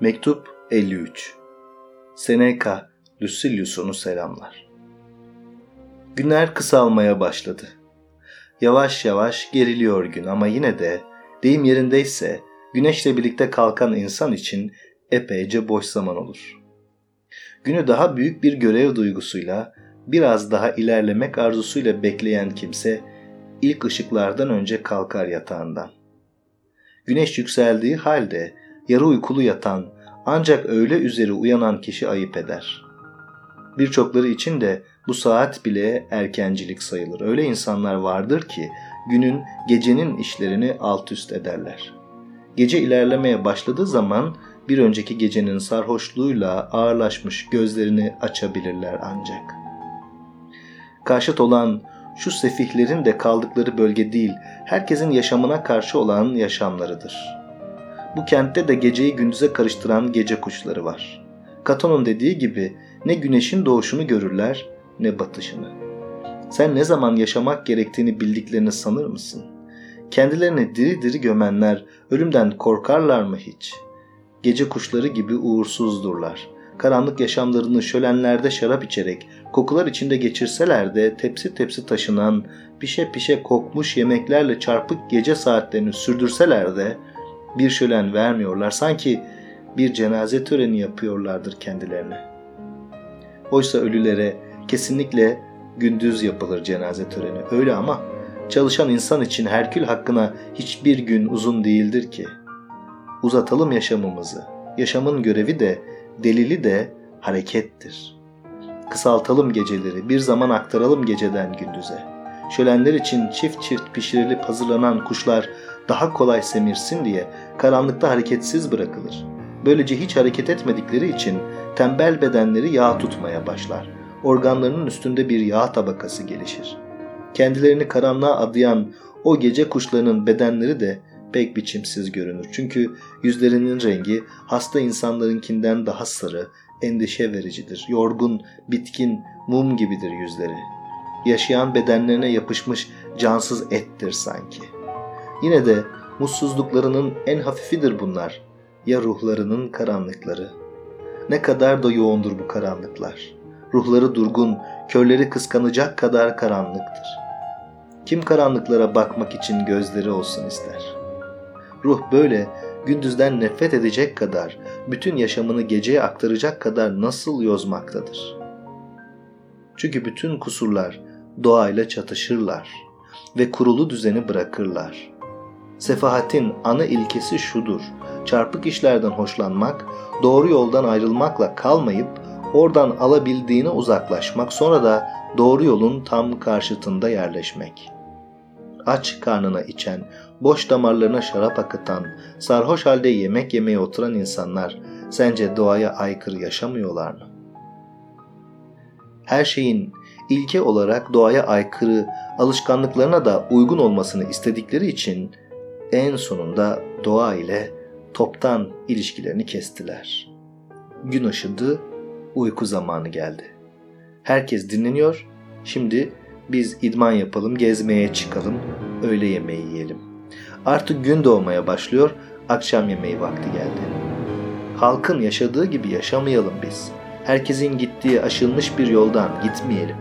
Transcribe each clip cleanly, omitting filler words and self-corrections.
Mektup 53. Seneca, Lusilius'unu selamlar. Günler kısalmaya başladı. Yavaş yavaş geriliyor gün ama yine de deyim yerindeyse güneşle birlikte kalkan insan için epeyce boş zaman olur. Günü daha büyük bir görev duygusuyla, biraz daha ilerlemek arzusuyla bekleyen kimse ilk ışıklardan önce kalkar yatağından. Güneş yükseldiği halde yarı uykulu yatan, ancak öğle üzeri uyanan kişi ayıp eder. Birçokları için de bu saat bile erkencilik sayılır. Öyle insanlar vardır ki günün, gecenin işlerini alt üst ederler. Gece ilerlemeye başladığı zaman bir önceki gecenin sarhoşluğuyla ağırlaşmış gözlerini açabilirler ancak. Karşıt olan şu sefihlerin de kaldıkları bölge değil, herkesin yaşamına karşı olan yaşamlarıdır. Bu kentte de geceyi gündüze karıştıran gece kuşları var. Caton'un dediği gibi ne güneşin doğuşunu görürler ne batışını. Sen ne zaman yaşamak gerektiğini bildiklerini sanır mısın? Kendilerini diri diri gömenler ölümden korkarlar mı hiç? Gece kuşları gibi uğursuzdurlar. Karanlık yaşamlarını şölenlerde şarap içerek, kokular içinde geçirseler de tepsi tepsi taşınan, pişe pişe kokmuş yemeklerle çarpık gece saatlerini sürdürseler de bir şölen vermiyorlar, sanki bir cenaze töreni yapıyorlardır kendilerine. Oysa ölülere kesinlikle gündüz yapılır cenaze töreni. Öyle ama çalışan insan için Herkül hakkına hiçbir gün uzun değildir ki. Uzatalım yaşamımızı. Yaşamın görevi de, delili de harekettir. Kısaltalım geceleri, bir zaman aktaralım geceden gündüze. Şölenler için çift çift pişirilip hazırlanan kuşlar daha kolay semirsin diye karanlıkta hareketsiz bırakılır. Böylece hiç hareket etmedikleri için tembel bedenleri yağ tutmaya başlar. Organlarının üstünde bir yağ tabakası gelişir. Kendilerini karanlığa adayan o gece kuşlarının bedenleri de pek biçimsiz görünür. Çünkü yüzlerinin rengi hasta insanlarınkinden daha sarı, endişe vericidir. Yorgun, bitkin, mum gibidir yüzleri. Yaşayan bedenlerine yapışmış cansız ettir sanki. Yine de mutsuzluklarının en hafifidir bunlar. Ya ruhlarının karanlıkları. Ne kadar da yoğundur bu karanlıklar. Ruhları durgun, körleri kıskanacak kadar karanlıktır. Kim karanlıklara bakmak için gözleri olsun ister? Ruh böyle gündüzden nefret edecek kadar, bütün yaşamını geceye aktaracak kadar nasıl yozmaktadır? Çünkü bütün kusurlar doğayla çatışırlar ve kurulu düzeni bırakırlar. Sefahatin ana ilkesi şudur: çarpık işlerden hoşlanmak, doğru yoldan ayrılmakla kalmayıp oradan alabildiğine uzaklaşmak, sonra da doğru yolun tam karşıtında yerleşmek. Aç karnına içen, boş damarlarına şarap akıtan, sarhoş halde yemek yemeye oturan insanlar sence doğaya aykırı yaşamıyorlar mı? Her şeyin ilke olarak doğaya aykırı, alışkanlıklarına da uygun olmasını istedikleri için en sonunda doğa ile toptan ilişkilerini kestiler. Gün aşındı, uyku zamanı geldi. Herkes dinleniyor, şimdi biz idman yapalım, gezmeye çıkalım, öğle yemeği yiyelim. Artık gün doğmaya başlıyor, akşam yemeği vakti geldi. Halkın yaşadığı gibi yaşamayalım biz. Herkesin gittiği aşınmış bir yoldan gitmeyelim.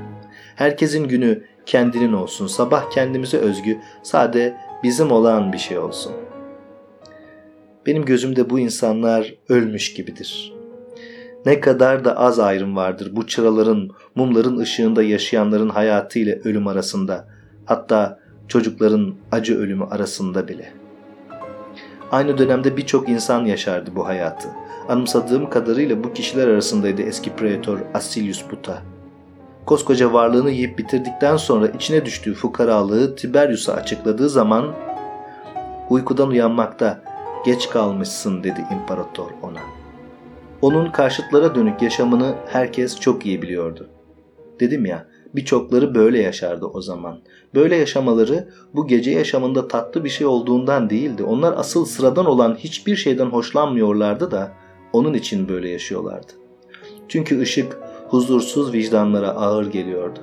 Herkesin günü kendinin olsun, sabah kendimize özgü, sade bizim olan bir şey olsun. Benim gözümde bu insanlar ölmüş gibidir. Ne kadar da az ayrım vardır bu çıraların, mumların ışığında yaşayanların hayatı ile ölüm arasında, hatta çocukların acı ölümü arasında bile. Aynı dönemde birçok insan yaşardı bu hayatı. Anımsadığım kadarıyla bu kişiler arasındaydı eski praetor Asilius Buta. Koskoca varlığını yiyip bitirdikten sonra içine düştüğü fukaralığı Tiberius'a açıkladığı zaman, "Uykudan uyanmakta geç kalmışsın," dedi imparator ona. Onun karşıtlara dönük yaşamını herkes çok iyi biliyordu. Dedim ya, birçokları böyle yaşardı o zaman. Böyle yaşamaları bu gece yaşamında tatlı bir şey olduğundan değildi. Onlar asıl sıradan olan hiçbir şeyden hoşlanmıyorlardı da onun için böyle yaşıyorlardı. Çünkü ışık huzursuz vicdanlara ağır geliyordu.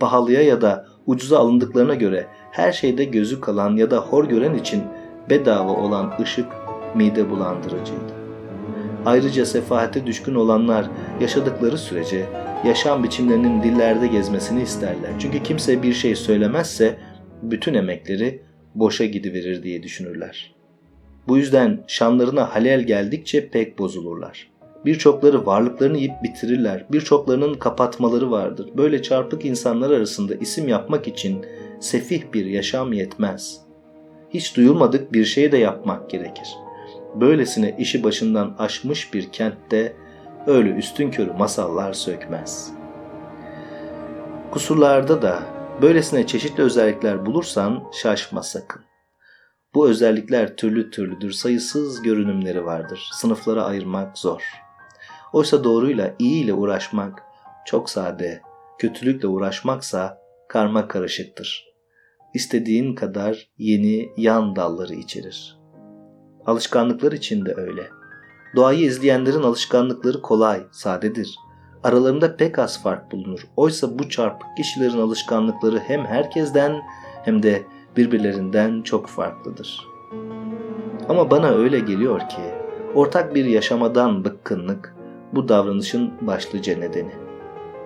Pahalıya ya da ucuza alındıklarına göre her şeyde gözü kalan ya da hor gören için bedava olan ışık mide bulandırıcıydı. Ayrıca sefahate düşkün olanlar yaşadıkları sürece yaşam biçimlerinin dillerde gezmesini isterler. Çünkü kimse bir şey söylemezse bütün emekleri boşa gidiverir diye düşünürler. Bu yüzden şanlarına halel geldikçe pek bozulurlar. Birçokları varlıklarını yiyip bitirirler. Birçoklarının kapatmaları vardır. Böyle çarpık insanlar arasında isim yapmak için sefih bir yaşam yetmez. Hiç duyulmadık bir şey de yapmak gerekir. Böylesine işi başından aşmış bir kentte öyle üstünkörü masallar sökmez. Kusurlarda da böylesine çeşitli özellikler bulursan şaşma sakın. Bu özellikler türlü türlüdür, sayısız görünümleri vardır. Sınıflara ayırmak zor. Oysa doğruyla, iyiyle uğraşmak çok sade, kötülükle uğraşmaksa karma karışıktır. İstediğin kadar yeni yan dalları içerir. Alışkanlıklar için de öyle. Doğayı izleyenlerin alışkanlıkları kolay, sadedir. Aralarında pek az fark bulunur. Oysa bu çarpık kişilerin alışkanlıkları hem herkesten hem de birbirlerinden çok farklıdır. Ama bana öyle geliyor ki, ortak bir yaşamadan bıkkınlık bu davranışın başlıca nedeni.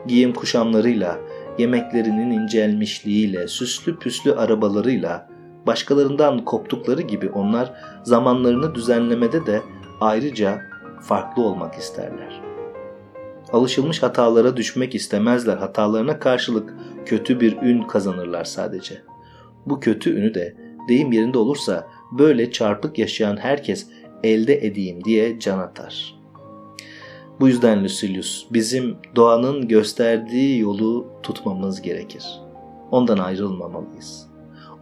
Giyim kuşamlarıyla, yemeklerinin incelmişliğiyle, süslü püslü arabalarıyla, başkalarından koptukları gibi onlar zamanlarını düzenlemede de ayrıca farklı olmak isterler. Alışılmış hatalara düşmek istemezler, hatalarına karşılık kötü bir ün kazanırlar sadece. Bu kötü ünü de deyim yerinde olursa böyle çarpık yaşayan herkes elde edeyim diye can atar. Bu yüzden Lusilius, bizim doğanın gösterdiği yolu tutmamız gerekir. Ondan ayrılmamalıyız.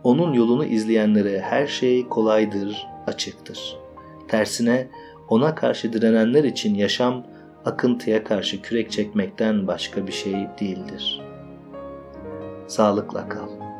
Onun yolunu izleyenlere her şey kolaydır, açıktır. Tersine ona karşı direnenler için yaşam akıntıya karşı kürek çekmekten başka bir şey değildir. Sağlıkla kal.